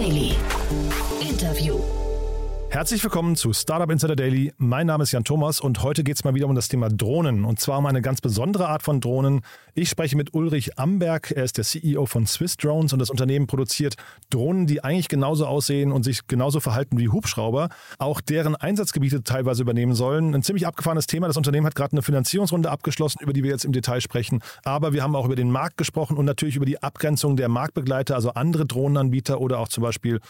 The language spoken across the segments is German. Daily. Interview. Herzlich willkommen zu Startup Insider Daily. Mein Name ist Jan Thomas und heute geht es mal wieder um das Thema Drohnen und zwar um eine ganz besondere Art von Drohnen. Ich spreche mit Ulrich Amberg, er ist der CEO von Swiss Drones und das Unternehmen produziert Drohnen, die eigentlich genauso aussehen und sich genauso verhalten wie Hubschrauber, auch deren Einsatzgebiete teilweise übernehmen sollen. Ein ziemlich abgefahrenes Thema. Das Unternehmen hat gerade eine Finanzierungsrunde abgeschlossen, über die wir jetzt im Detail sprechen. Aber wir haben auch über den Markt gesprochen und natürlich über die Abgrenzung der Marktbegleiter, also andere Drohnenanbieter oder auch zum Beispiel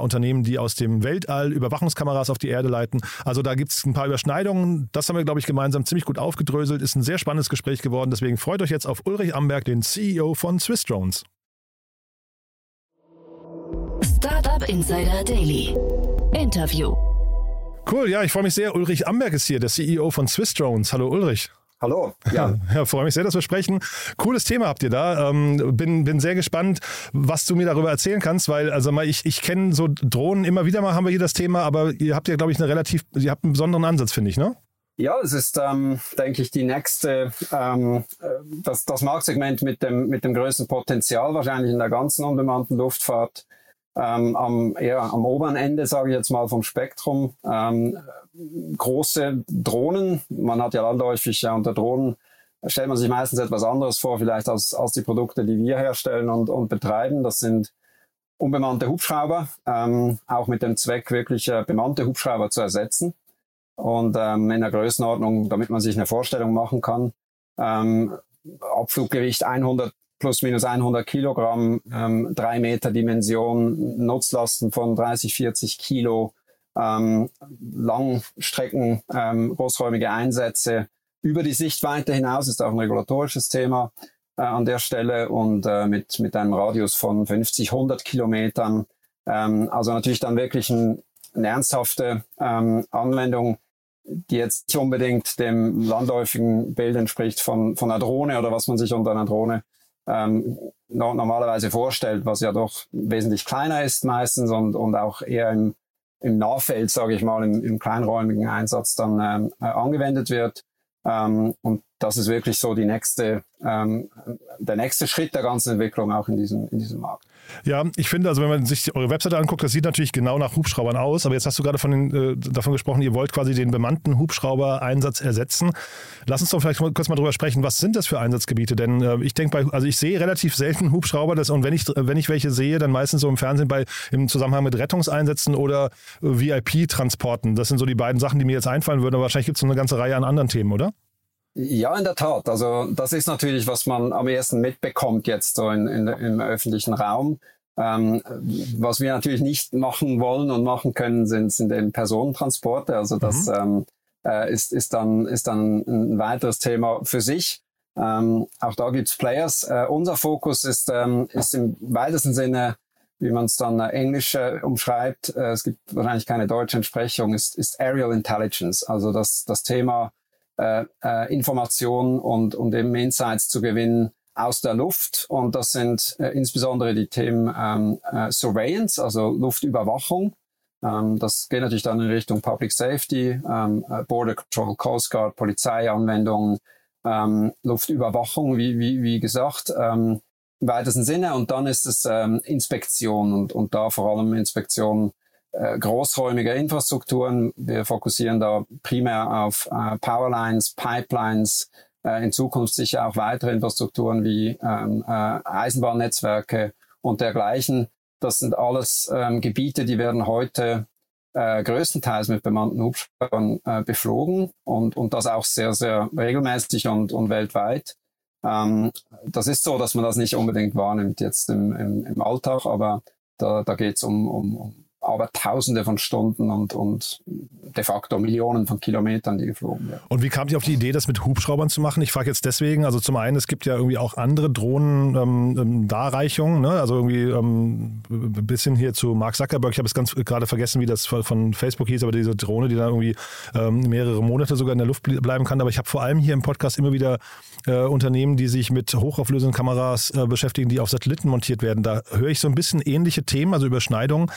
Unternehmen, die aus dem Weltall Überwachungskameras auf die Erde leiten. Also da gibt es ein paar Überschneidungen. Das haben wir, glaube ich, gemeinsam ziemlich gut aufgedröselt. Ist ein sehr spannendes Gespräch geworden. Deswegen freut euch jetzt auf Ulrich Amberg, den CEO von Swiss Drones. Startup Insider Daily. Interview. Cool, ja, ich freue mich sehr. Ulrich Amberg ist hier, der CEO von Swiss Drones. Hallo Ulrich. Hallo. Ja, freue mich sehr, dass wir sprechen. Cooles Thema habt ihr da. Bin sehr gespannt, was du mir darüber erzählen kannst, weil ich kenne so Drohnen immer wieder mal, haben wir hier das Thema, aber ihr habt ja, glaube ich, ihr habt einen besonderen Ansatz, finde ich, ne? Ja, es ist, denke ich, die nächste, das Marktsegment mit dem größten Potenzial wahrscheinlich in der ganzen unbemannten Luftfart. Am oberen Ende, sage ich jetzt mal, vom Spektrum. Große Drohnen, man hat ja landläufig unter Drohnen, stellt man sich meistens etwas anderes vor, vielleicht als die Produkte, die wir herstellen und betreiben. Das sind unbemannte Hubschrauber, auch mit dem Zweck, wirklich bemannte Hubschrauber zu ersetzen. Und in der Größenordnung, damit man sich eine Vorstellung machen kann, Abfluggewicht 100 plus minus 100 Kilogramm, 3 Meter Dimension, Nutzlasten von 30, 40 Kilo, Langstrecken, großräumige Einsätze über die Sichtweite hinaus, ist auch ein regulatorisches Thema an der Stelle und mit einem Radius von 50, 100 Kilometern. Also natürlich dann wirklich eine ernsthafte Anwendung, die jetzt nicht unbedingt dem landläufigen Bild entspricht von einer Drohne oder was man sich unter einer Drohne normalerweise vorstellt, was ja doch wesentlich kleiner ist meistens und auch eher im Nahfeld, sage ich mal, im kleinräumigen Einsatz dann angewendet wird. Und das ist wirklich so der nächste Schritt der ganzen Entwicklung auch in diesem Markt. Ja, ich finde, also wenn man sich eure Webseite anguckt, das sieht natürlich genau nach Hubschraubern aus, aber jetzt hast du gerade davon gesprochen, ihr wollt quasi den bemannten Hubschrauber-Einsatz ersetzen. Lass uns doch vielleicht kurz mal drüber sprechen, was sind das für Einsatzgebiete? Denn ich sehe relativ selten Hubschrauber, und wenn ich welche sehe, dann meistens so im Fernsehen im Zusammenhang mit Rettungseinsätzen oder VIP-Transporten. Das sind so die beiden Sachen, die mir jetzt einfallen würden, aber wahrscheinlich gibt es noch eine ganze Reihe an anderen Themen, oder? Ja, in der Tat. Also das ist natürlich, was man am ersten mitbekommt jetzt so im öffentlichen Raum. Was wir natürlich nicht machen wollen und machen können, sind eben Personentransporte. Also das ist dann ein weiteres Thema für sich. Auch da gibt's Players. Unser Fokus ist im weitesten Sinne, wie man es dann englisch umschreibt, es gibt wahrscheinlich keine deutsche Entsprechung, ist Aerial Intelligence. Also das Thema Informationen und eben Insights zu gewinnen aus der Luft. Und das sind insbesondere die Themen Surveillance, also Luftüberwachung. Das geht natürlich dann in Richtung Public Safety, Border Control, Coast Guard, Polizeianwendungen, Luftüberwachung, wie gesagt, im weitesten Sinne. Und dann ist es Inspektion und da vor allem Inspektion großräumiger Infrastrukturen. Wir fokussieren da primär auf Powerlines, Pipelines, in Zukunft sicher auch weitere Infrastrukturen wie Eisenbahnnetzwerke und dergleichen. Das sind alles Gebiete, die werden heute größtenteils mit bemannten Hubschraubern beflogen und das auch sehr, sehr regelmäßig und weltweit. Das ist so, dass man das nicht unbedingt wahrnimmt jetzt im Alltag, aber da geht es um aber Tausende von Stunden und de facto Millionen von Kilometern, die geflogen werden. Und wie kamt ihr auf die Idee, das mit Hubschraubern zu machen? Ich frage jetzt deswegen, also zum einen, es gibt ja irgendwie auch andere Drohnen-Darreichungen, also irgendwie ein bisschen hier zu Mark Zuckerberg, ich habe es ganz gerade vergessen, wie das von Facebook hieß, aber diese Drohne, die dann irgendwie mehrere Monate sogar in der Luft bleiben kann, aber ich habe vor allem hier im Podcast immer wieder Unternehmen, die sich mit hochauflösenden Kameras beschäftigen, die auf Satelliten montiert werden. Da höre ich so ein bisschen ähnliche Themen, also Überschneidungen.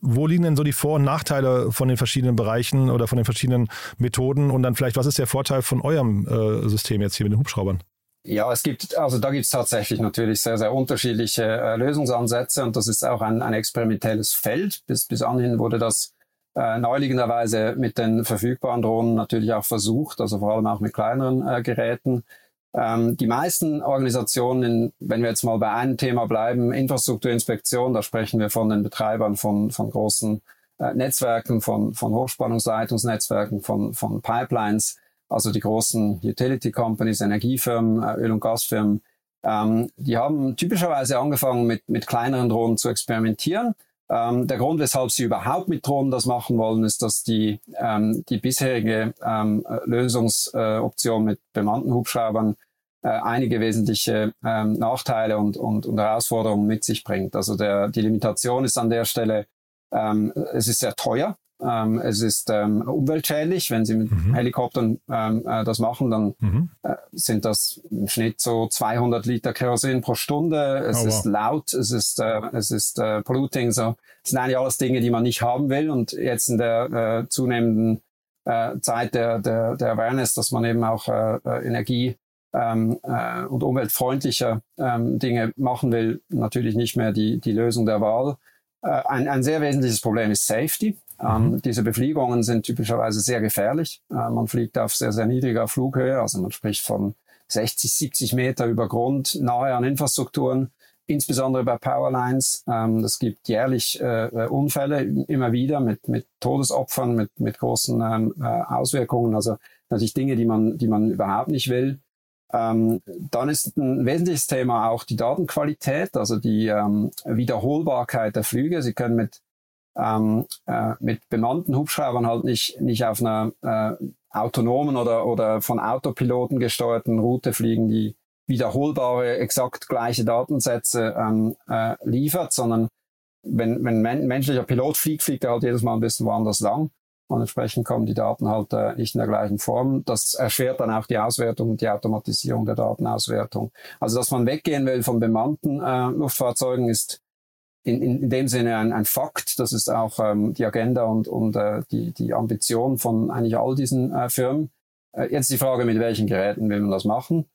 Wo liegen denn so die Vor- und Nachteile von den verschiedenen Bereichen oder von den verschiedenen Methoden und dann vielleicht, was ist der Vorteil von eurem System jetzt hier mit den Hubschraubern? Ja, da gibt es tatsächlich natürlich sehr, sehr unterschiedliche Lösungsansätze, und das ist auch ein experimentelles Feld. Bis anhin wurde das neulicherweise mit den verfügbaren Drohnen natürlich auch versucht, also vor allem auch mit kleineren Geräten. Die meisten Organisationen, wenn wir jetzt mal bei einem Thema bleiben, Infrastrukturinspektion, da sprechen wir von den Betreibern von großen Netzwerken, von Hochspannungsleitungsnetzwerken, von Pipelines, also die großen Utility-Companies, Energiefirmen, Öl- und Gasfirmen, die haben typischerweise angefangen, mit kleineren Drohnen zu experimentieren. Der Grund, weshalb sie überhaupt mit Drohnen das machen wollen, ist, dass die bisherige Lösungsoption mit bemannten Hubschraubern einige wesentliche Nachteile und Herausforderungen mit sich bringt. Also die Limitation ist an der Stelle, es ist sehr teuer. Es ist umweltschädlich. Wenn Sie mit Helikoptern das machen, dann sind das im Schnitt so 200 Liter Kerosin pro Stunde. Es ist laut, es ist polluting. So. Das sind eigentlich alles Dinge, die man nicht haben will. Und jetzt in der zunehmenden Zeit der Awareness, dass man eben auch Energie- und umweltfreundlicher Dinge machen will, natürlich nicht mehr die Lösung der Wahl. Ein sehr wesentliches Problem ist Safety. Diese Befliegungen sind typischerweise sehr gefährlich. Man fliegt auf sehr, sehr niedriger Flughöhe, also man spricht von 60, 70 Meter über Grund, nahe an Infrastrukturen, insbesondere bei Powerlines. Es gibt jährlich Unfälle, immer wieder mit Todesopfern, mit großen Auswirkungen, also natürlich Dinge, die man überhaupt nicht will. Dann ist ein wesentliches Thema auch die Datenqualität, also die Wiederholbarkeit der Flüge. Sie können mit bemannten Hubschraubern halt nicht auf einer autonomen oder von Autopiloten gesteuerten Route fliegen, die wiederholbare, exakt gleiche Datensätze liefert, sondern wenn ein menschlicher Pilot fliegt er halt jedes Mal ein bisschen woanders lang, und entsprechend kommen die Daten halt nicht in der gleichen Form. Das erschwert dann auch die Auswertung und die Automatisierung der Datenauswertung. Also dass man weggehen will von bemannten Luftfahrzeugen, ist in dem Sinne ein Fakt. Das ist auch die Agenda und die Ambition von eigentlich all diesen Firmen. Jetzt die Frage, mit welchen Geräten will man das machen?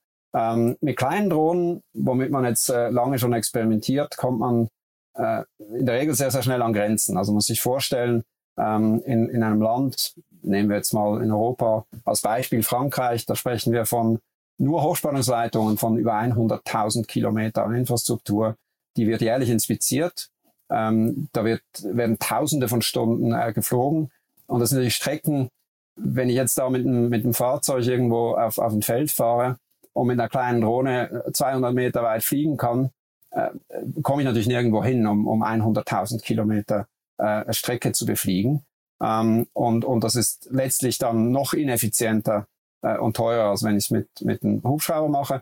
Mit kleinen Drohnen, womit man jetzt lange schon experimentiert, kommt man in der Regel sehr, sehr schnell an Grenzen. Also man muss sich vorstellen, in einem Land, nehmen wir jetzt mal in Europa als Beispiel Frankreich, da sprechen wir von nur Hochspannungsleitungen von über 100.000 Kilometer an Infrastruktur. Die wird jährlich inspiziert, da werden Tausende von Stunden geflogen, und das sind die Strecken. Wenn ich jetzt da mit dem Fahrzeug irgendwo auf ein Feld fahre und mit einer kleinen Drohne 200 Meter weit fliegen kann, komme ich natürlich nirgendwo hin, um 100.000 Kilometer Strecke zu befliegen. Und das ist letztlich dann noch ineffizienter und teurer, als wenn ich es mit einem Hubschrauber mache.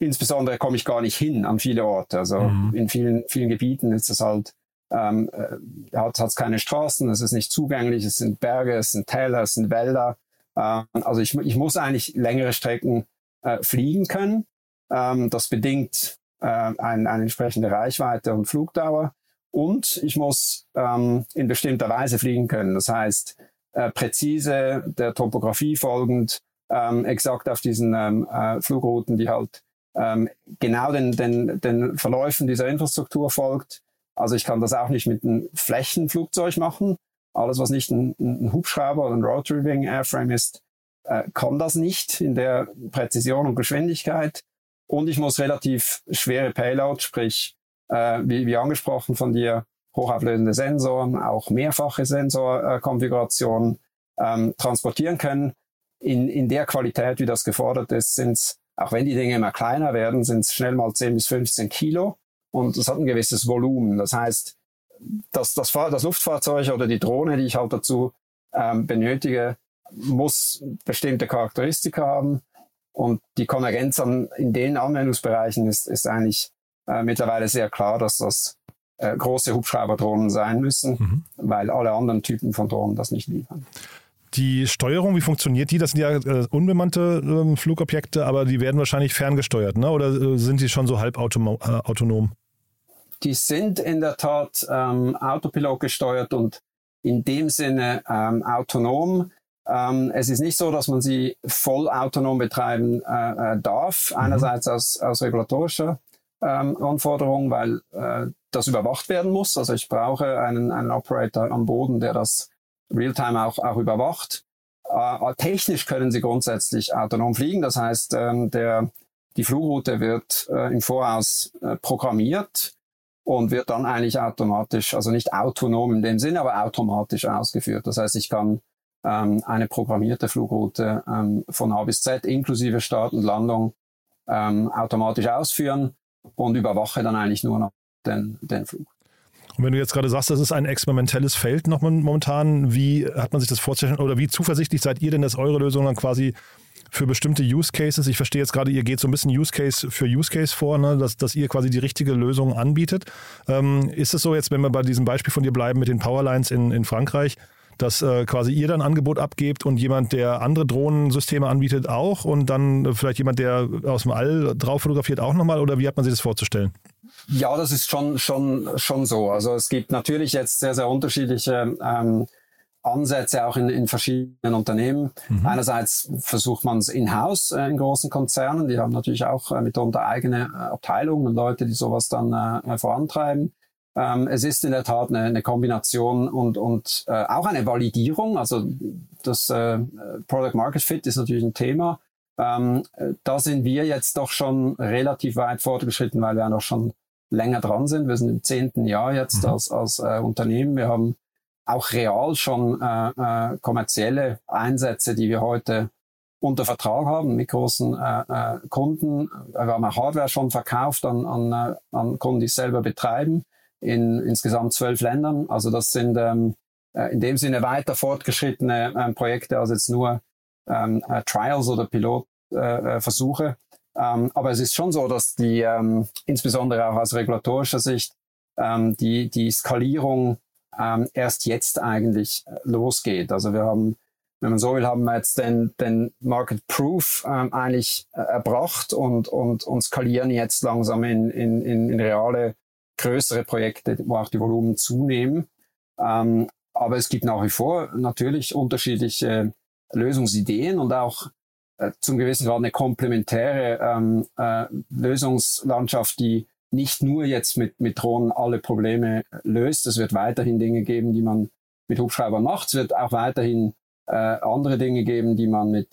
Insbesondere komme ich gar nicht hin an viele Orte. Also in vielen Gebieten ist es halt, hat's keine Straßen, es ist nicht zugänglich, es sind Berge, es sind Täler, es sind Wälder. Also ich muss eigentlich längere Strecken fliegen können. Das bedingt eine entsprechende Reichweite und Flugdauer. Und ich muss in bestimmter Weise fliegen können. Das heißt, präzise, der Topografie folgend, exakt auf diesen Flugrouten, die halt genau den Verläufen dieser Infrastruktur folgt. Also ich kann das auch nicht mit einem Flächenflugzeug machen. Alles, was nicht ein Hubschrauber oder ein Rotary Wing Airframe ist, kann das nicht in der Präzision und Geschwindigkeit. Und ich muss relativ schwere Payload, sprich, wie angesprochen von dir, hochauflösende Sensoren, auch mehrfache Sensorkonfigurationen transportieren können. In der Qualität, wie das gefordert ist, sind's, auch wenn die Dinge immer kleiner werden, sind es schnell mal 10 bis 15 Kilo, und das hat ein gewisses Volumen. Das heißt, das Luftfahrzeug oder die Drohne, die ich halt dazu benötige, muss bestimmte Charakteristika haben, und die Konvergenz in den Anwendungsbereichen ist eigentlich mittlerweile sehr klar, dass das große Hubschrauberdrohnen sein müssen, weil alle anderen Typen von Drohnen das nicht liefern. Die Steuerung, wie funktioniert die? Das sind ja unbemannte Flugobjekte, aber die werden wahrscheinlich ferngesteuert, ne? Oder sind die schon so halb autonom? Die sind in der Tat Autopilot gesteuert und in dem Sinne autonom. Es ist nicht so, dass man sie voll autonom betreiben darf, einerseits aus regulatorischer Anforderung, weil das überwacht werden muss. Also ich brauche einen Operator am Boden, der das Realtime auch überwacht. Technisch können sie grundsätzlich autonom fliegen. Das heißt, die Flugroute wird im Voraus programmiert und wird dann eigentlich automatisch, also nicht autonom in dem Sinne, aber automatisch ausgeführt. Das heißt, ich kann eine programmierte Flugroute von A bis Z inklusive Start und Landung automatisch ausführen und überwache dann eigentlich nur noch den Flug. Und wenn du jetzt gerade sagst, das ist ein experimentelles Feld noch momentan, wie hat man sich das vorzustellen oder wie zuversichtlich seid ihr denn, dass eure Lösung dann quasi für bestimmte Use Cases, ich verstehe jetzt gerade, ihr geht so ein bisschen Use Case für Use Case vor, ne, dass ihr quasi die richtige Lösung anbietet. Ist es so jetzt, wenn wir bei diesem Beispiel von dir bleiben mit den Powerlines in Frankreich, dass quasi ihr dann ein Angebot abgebt und jemand, der andere Drohnensysteme anbietet, auch und dann vielleicht jemand, der aus dem All drauf fotografiert, auch nochmal? Oder wie hat man sich das vorzustellen? Ja, das ist schon so. Also es gibt natürlich jetzt sehr, sehr unterschiedliche Ansätze auch in verschiedenen Unternehmen. Mhm. Einerseits versucht man es in-house in großen Konzernen. Die haben natürlich auch mitunter eigene Abteilungen und Leute, die sowas dann vorantreiben. Es ist in der Tat eine Kombination und auch eine Validierung. Also das Product Market Fit ist natürlich ein Thema. Da sind wir jetzt doch schon relativ weit fortgeschritten, weil wir ja noch schon länger dran sind. Wir sind im 10. Jahr jetzt als Unternehmen. Wir haben auch real schon kommerzielle Einsätze, die wir heute unter Vertrag haben mit großen Kunden. Wir haben auch Hardware schon verkauft an Kunden, die es selber betreiben. In insgesamt 12 Ländern. Also das sind in dem Sinne weiter fortgeschrittene Projekte als jetzt nur Trials oder Pilotversuche. Aber es ist schon so, dass die insbesondere auch aus regulatorischer Sicht die Skalierung erst jetzt eigentlich losgeht. Also wir haben, wenn man so will, haben wir jetzt den Market Proof eigentlich erbracht und skalieren jetzt langsam in reale größere Projekte, wo auch die Volumen zunehmen. Aber es gibt nach wie vor natürlich unterschiedliche Lösungsideen und auch zum gewissen Grad eine komplementäre Lösungslandschaft, die nicht nur jetzt mit Drohnen alle Probleme löst. Es wird weiterhin Dinge geben, die man mit Hubschraubern macht. Es wird auch weiterhin andere Dinge geben, die man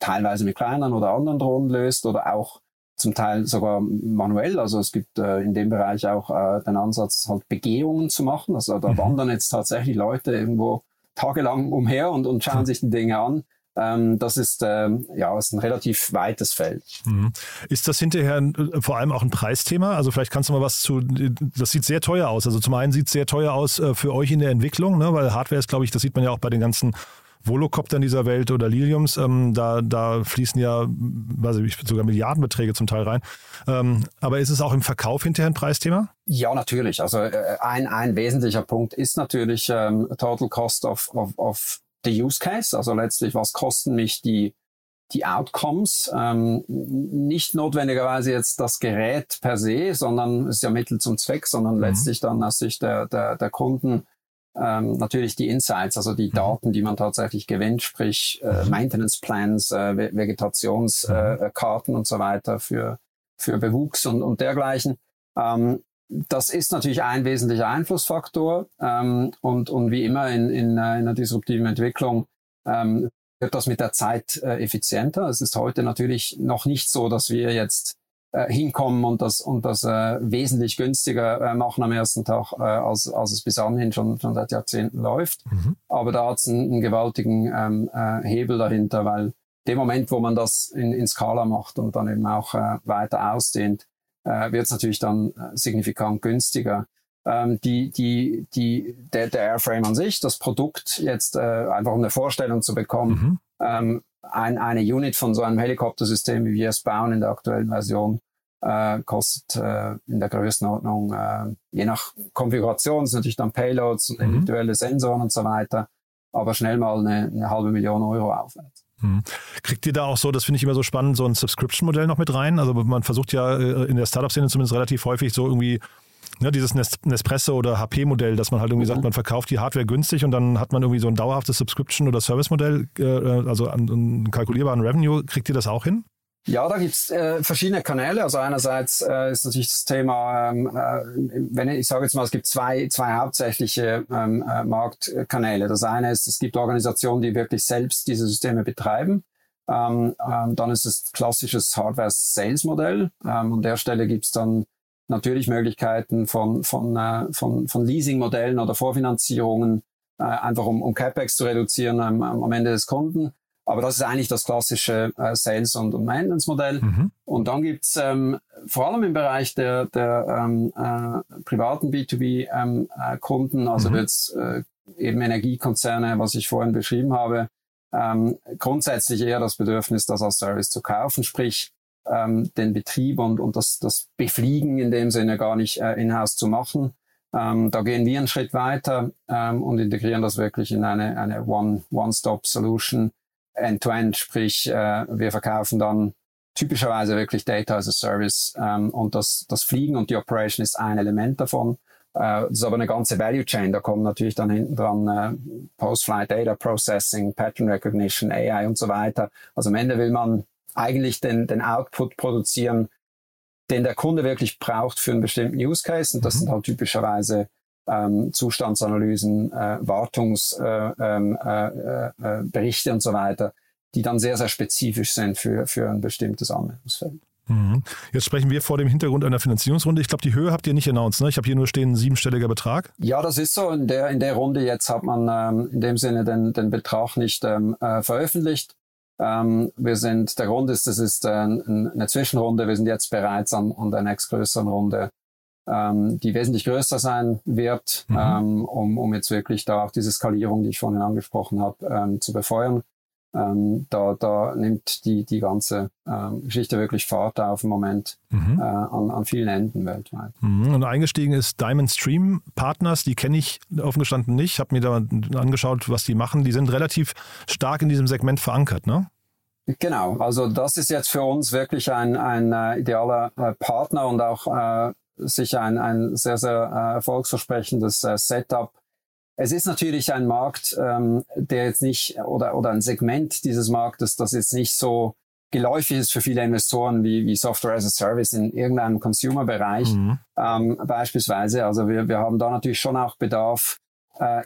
teilweise mit kleineren oder anderen Drohnen löst oder auch zum Teil sogar manuell, also es gibt in dem Bereich auch den Ansatz, halt Begehungen zu machen, also da wandern jetzt tatsächlich Leute irgendwo tagelang umher und schauen sich die Dinge an. Das ist ist ein relativ weites Feld. Ist das hinterher vor allem auch ein Preisthema? Also vielleicht kannst du mal das sieht sehr teuer aus, also zum einen sieht es sehr teuer aus für euch in der Entwicklung, ne? Weil Hardware ist, glaube ich, das sieht man ja auch bei den ganzen Volocoptern dieser Welt oder Liliums, da fließen ja sogar Milliardenbeträge zum Teil rein. Aber ist es auch im Verkauf hinterher ein Preisthema? Ja, natürlich. Also ein wesentlicher Punkt ist natürlich Total Cost of the Use Case. Also letztlich, was kosten mich die Outcomes? Nicht notwendigerweise jetzt das Gerät per se, sondern es ist ja Mittel zum Zweck, sondern letztlich dann aus Sicht der Kunden natürlich die Insights, also die Daten, die man tatsächlich gewinnt, sprich Maintenance Plans, Vegetationskarten und so weiter für Bewuchs und dergleichen. Das ist natürlich ein wesentlicher Einflussfaktor und wie immer in einer disruptiven Entwicklung wird das mit der Zeit effizienter. Es ist heute natürlich noch nicht so, dass wir jetzt hinkommen und das wesentlich günstiger machen am ersten Tag, als es bis anhin schon seit Jahrzehnten läuft. Aber da hat es einen gewaltigen Hebel dahinter, weil dem Moment, wo man das in Skala macht und dann eben auch weiter ausdehnt, wird es natürlich dann signifikant günstiger. Der Airframe an sich, das Produkt jetzt einfach um eine Vorstellung zu bekommen, eine Unit von so einem Helikoptersystem, wie wir es bauen in der aktuellen Version, kostet in der Größenordnung, je nach Konfiguration, sind natürlich dann Payloads und individuelle Sensoren und so weiter, aber schnell mal eine 500.000 Euro aufwärts. Kriegt ihr da auch so, das finde ich immer so spannend, so ein Subscription-Modell noch mit rein? Also man versucht ja in der Startup-Szene zumindest relativ häufig so irgendwie ne, dieses Nespresso- oder HP-Modell, dass man halt irgendwie sagt, man verkauft die Hardware günstig und dann hat man irgendwie so ein dauerhaftes Subscription- oder Service-Modell, also einen kalkulierbaren Revenue. Kriegt ihr das auch hin? Ja, da gibt's verschiedene Kanäle. Also einerseits ist natürlich das Thema, wenn ich sage jetzt mal, es gibt zwei hauptsächliche Marktkanäle. Das eine ist, es gibt Organisationen, die wirklich selbst diese Systeme betreiben. Dann ist es klassisches Hardware-Sales-Modell. An der Stelle gibt's dann natürlich Möglichkeiten von Leasing-Modellen oder Vorfinanzierungen, einfach um CapEx zu reduzieren am Ende des Kunden. Aber das ist eigentlich das klassische Sales- und Maintenance-Modell. Mhm. Und dann gibt's vor allem im Bereich der privaten B2B-Kunden, also wird's eben Energiekonzerne, was ich vorhin beschrieben habe, grundsätzlich eher das Bedürfnis, das als Service zu kaufen, sprich den Betrieb und das Befliegen in dem Sinne gar nicht in-house zu machen. Da gehen wir einen Schritt weiter und integrieren das wirklich in eine One-Stop-Solution, End-to-End, sprich wir verkaufen dann typischerweise wirklich Data as a Service und das Fliegen und die Operation ist ein Element davon. Das ist aber eine ganze Value Chain, da kommen natürlich dann hinten dran Post-Flight Data Processing, Pattern Recognition, AI und so weiter. Also am Ende will man eigentlich den Output produzieren, den der Kunde wirklich braucht für einen bestimmten Use Case und das sind dann typischerweise Zustandsanalysen, Wartungsberichte und so weiter, die dann sehr, sehr spezifisch sind für ein bestimmtes Anwendungsfeld. Jetzt sprechen wir vor dem Hintergrund einer Finanzierungsrunde. Ich glaube, die Höhe habt ihr nicht announced, ne? Ich habe hier nur stehen, 7-stelliger Betrag. Ja, das ist so. In der Runde jetzt hat man in dem Sinne den Betrag nicht veröffentlicht. Der Grund ist, das ist eine Zwischenrunde. Wir sind jetzt bereits an der nächstgrößeren Runde, die wesentlich größer sein wird, um jetzt wirklich da auch diese Skalierung, die ich vorhin angesprochen habe, zu befeuern. Da nimmt die ganze Geschichte wirklich Fahrt auf im Moment an vielen Enden weltweit. Und eingestiegen ist Diamond Stream Partners, die kenne ich offen gestanden nicht. Ich habe mir da angeschaut, was die machen. Die sind relativ stark in diesem Segment verankert, ne? Genau, also das ist jetzt für uns wirklich ein idealer Partner und auch sicher ein sehr, sehr erfolgsversprechendes Setup. Es ist natürlich ein Markt, der jetzt nicht, oder ein Segment dieses Marktes, das jetzt nicht so geläufig ist für viele Investoren wie Software as a Service in irgendeinem Consumer-Bereich, beispielsweise. Also wir haben da natürlich schon auch Bedarf,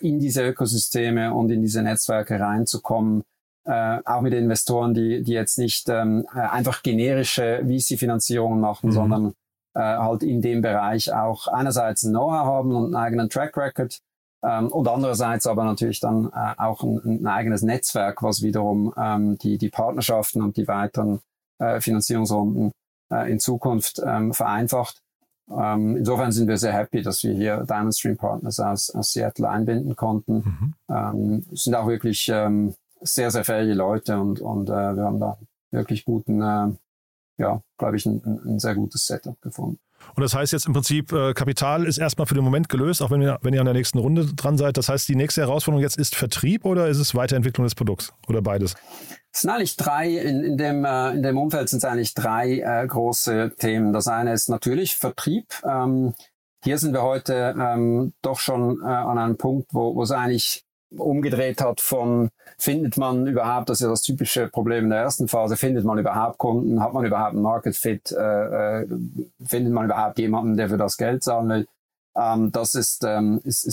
in diese Ökosysteme und in diese Netzwerke reinzukommen, auch mit Investoren, die jetzt nicht einfach generische VC-Finanzierungen machen, sondern halt in dem Bereich auch einerseits ein Know-how haben und einen eigenen Track-Record, und andererseits aber natürlich dann auch ein eigenes Netzwerk, was wiederum die Partnerschaften und die weiteren Finanzierungsrunden in Zukunft vereinfacht. Insofern sind wir sehr happy, dass wir hier Diamond Stream Partners aus Seattle einbinden konnten. Sind auch wirklich sehr, sehr fähige Leute und wir haben da wirklich guten, glaube ich, ein sehr gutes Setup gefunden. Und das heißt jetzt im Prinzip, Kapital ist erstmal für den Moment gelöst, auch wenn ihr an der nächsten Runde dran seid. Das heißt, die nächste Herausforderung jetzt ist Vertrieb oder ist es Weiterentwicklung des Produkts oder beides? Es sind eigentlich drei, in dem Umfeld sind es eigentlich drei große Themen. Das eine ist natürlich Vertrieb. Hier sind wir heute doch schon an einem Punkt, wo es eigentlich umgedreht hat von, findet man überhaupt, das ist ja das typische Problem in der ersten Phase, findet man überhaupt Kunden, hat man überhaupt einen Market Fit, findet man überhaupt jemanden, der für das Geld zahlen will. Das ist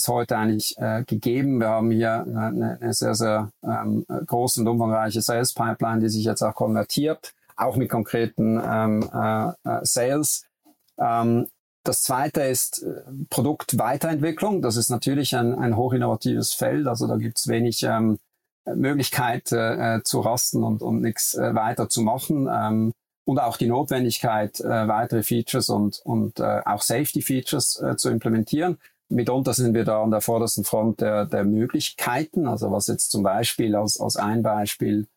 heute eigentlich gegeben. Wir haben hier eine sehr, sehr große und umfangreiche Sales Pipeline, die sich jetzt auch konvertiert, auch mit konkreten Sales. Das zweite ist Produktweiterentwicklung. Das ist natürlich ein hochinnovatives Feld. Also da gibt es wenig Möglichkeit zu rasten und nichts weiter zu machen. Und auch die Notwendigkeit, weitere Features und auch Safety-Features zu implementieren. Mitunter sind wir da an der vordersten Front der Möglichkeiten. Also was jetzt zum Beispiel als ein Beispiel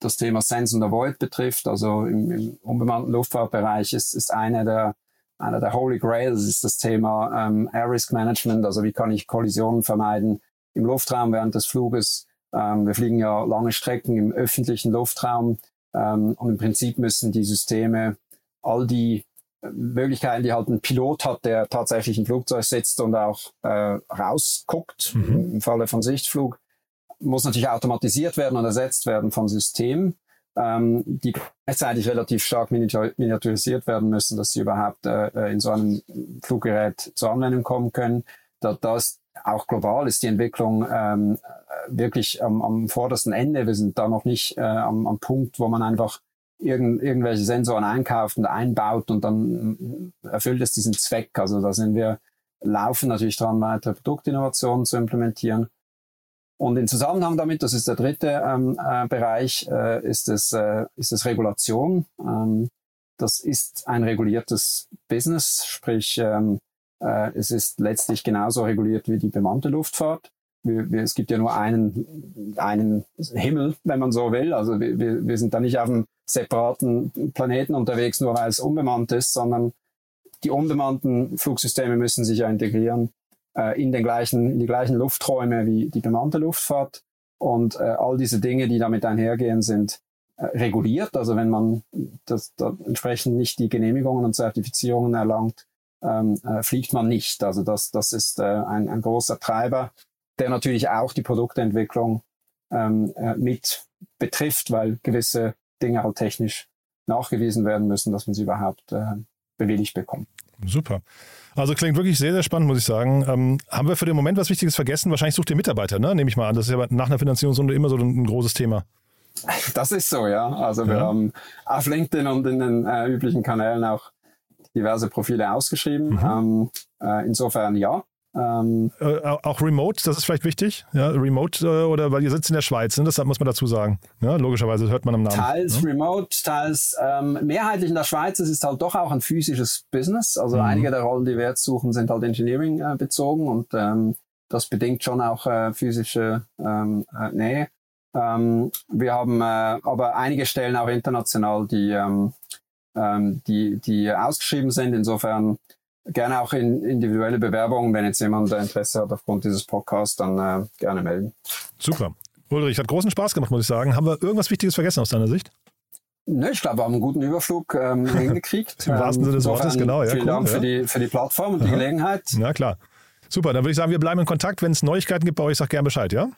das Thema Sense and Avoid betrifft, also im unbemannten Luftfahrtbereich ist einer der Holy Grails, ist das Thema Air Risk Management, also wie kann ich Kollisionen vermeiden im Luftraum während des Fluges. Wir fliegen ja lange Strecken im öffentlichen Luftraum und im Prinzip müssen die Systeme all die Möglichkeiten, die halt ein Pilot hat, der tatsächlich im Flugzeug sitzt und auch rausguckt, im Falle von Sichtflug, muss natürlich automatisiert werden und ersetzt werden von Systemen, die gleichzeitig relativ stark miniaturisiert werden müssen, dass sie überhaupt in so einem Fluggerät zur Anwendung kommen können. Das auch global ist die Entwicklung wirklich am vordersten Ende. Wir sind da noch nicht am Punkt, wo man einfach irgendwelche Sensoren einkauft und einbaut und dann erfüllt es diesen Zweck. Also da sind wir laufen natürlich dran, weitere Produktinnovationen zu implementieren. Und in Zusammenhang damit, das ist der dritte Bereich, ist es Regulation. Das ist ein reguliertes Business, sprich es ist letztlich genauso reguliert wie die bemannte Luftfahrt. Es gibt ja nur einen Himmel, wenn man so will. Also wir sind da nicht auf einem separaten Planeten unterwegs, nur weil es unbemannt ist, sondern die unbemannten Flugsysteme müssen sich ja integrieren in die gleichen Lufträume wie die bemannte Luftfahrt. Und all diese Dinge, die damit einhergehen, sind reguliert. Also wenn man das entsprechend nicht die Genehmigungen und Zertifizierungen erlangt, fliegt man nicht. Also das ist ein großer Treiber, der natürlich auch die Produktentwicklung mit betrifft, weil gewisse Dinge halt technisch nachgewiesen werden müssen, dass man sie überhaupt bewilligt bekommt. Super. Also klingt wirklich sehr, sehr spannend, muss ich sagen. Haben wir für den Moment was Wichtiges vergessen? Wahrscheinlich sucht ihr Mitarbeiter, ne? Nehme ich mal an. Das ist ja nach einer Finanzierungsrunde immer so ein großes Thema. Das ist so, ja. Also wir haben auf LinkedIn und in den üblichen Kanälen auch diverse Profile ausgeschrieben. Insofern ja. Auch remote, das ist vielleicht wichtig. Ja, remote oder weil ihr sitzt in der Schweiz, ne? Das muss man dazu sagen. Ja, logischerweise hört man am Namen. Teils ne? Remote, teils mehrheitlich in der Schweiz. Es ist halt doch auch ein physisches Business. Also einige der Rollen, die wir jetzt suchen, sind halt Engineering bezogen und das bedingt schon auch physische Nähe. Wir haben aber einige Stellen auch international, die ausgeschrieben sind. Insofern gerne auch in individuelle Bewerbungen, wenn jetzt jemand Interesse hat aufgrund dieses Podcasts, dann gerne melden. Super. Ulrich, hat großen Spaß gemacht, muss ich sagen. Haben wir irgendwas Wichtiges vergessen aus deiner Sicht? Nö, ich glaube, wir haben einen guten Überflug hingekriegt. Im wahrsten Sinne des Wortes, genau. Ja, vielen Dank für die Plattform und die Gelegenheit. Na klar. Super, dann würde ich sagen, wir bleiben in Kontakt. Wenn es Neuigkeiten gibt bei euch, sag gerne Bescheid, ja?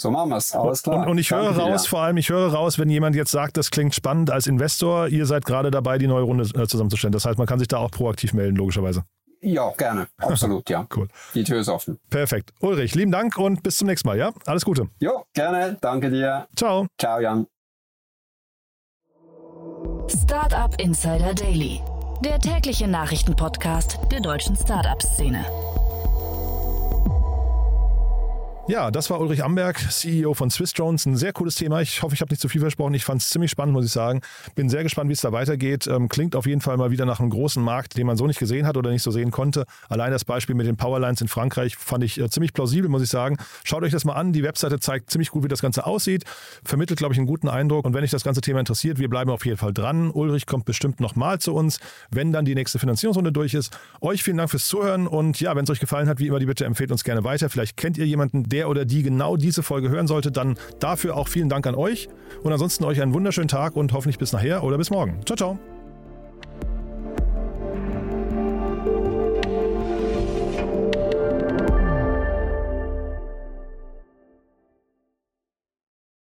So machen wir es, alles klar. Und ich höre raus, vor allem, wenn jemand jetzt sagt, das klingt spannend als Investor, ihr seid gerade dabei, die neue Runde zusammenzustellen. Das heißt, man kann sich da auch proaktiv melden, logischerweise. Ja, gerne. Absolut, ja. Cool. Die Tür ist offen. Perfekt. Ulrich, lieben Dank und bis zum nächsten Mal, ja? Alles Gute. Jo, gerne. Danke dir. Ciao. Ciao, Jan. Startup Insider Daily, der tägliche Nachrichtenpodcast der deutschen Startup-Szene. Ja, das war Ulrich Amberg, CEO von Swiss Drones. Ein sehr cooles Thema. Ich hoffe, ich habe nicht zu viel versprochen. Ich fand es ziemlich spannend, muss ich sagen. Bin sehr gespannt, wie es da weitergeht. Klingt auf jeden Fall mal wieder nach einem großen Markt, den man so nicht gesehen hat oder nicht so sehen konnte. Allein das Beispiel mit den Powerlines in Frankreich fand ich ziemlich plausibel, muss ich sagen. Schaut euch das mal an. Die Webseite zeigt ziemlich gut, wie das Ganze aussieht. Vermittelt, glaube ich, einen guten Eindruck. Und wenn euch das ganze Thema interessiert, wir bleiben auf jeden Fall dran. Ulrich kommt bestimmt nochmal zu uns, wenn dann die nächste Finanzierungsrunde durch ist. Euch vielen Dank fürs Zuhören. Und ja, wenn es euch gefallen hat, wie immer, die Bitte empfehlt uns gerne weiter. Vielleicht kennt ihr jemanden, der oder die genau diese Folge hören sollte, dann dafür auch vielen Dank an euch und ansonsten euch einen wunderschönen Tag und hoffentlich bis nachher oder bis morgen. Ciao, ciao.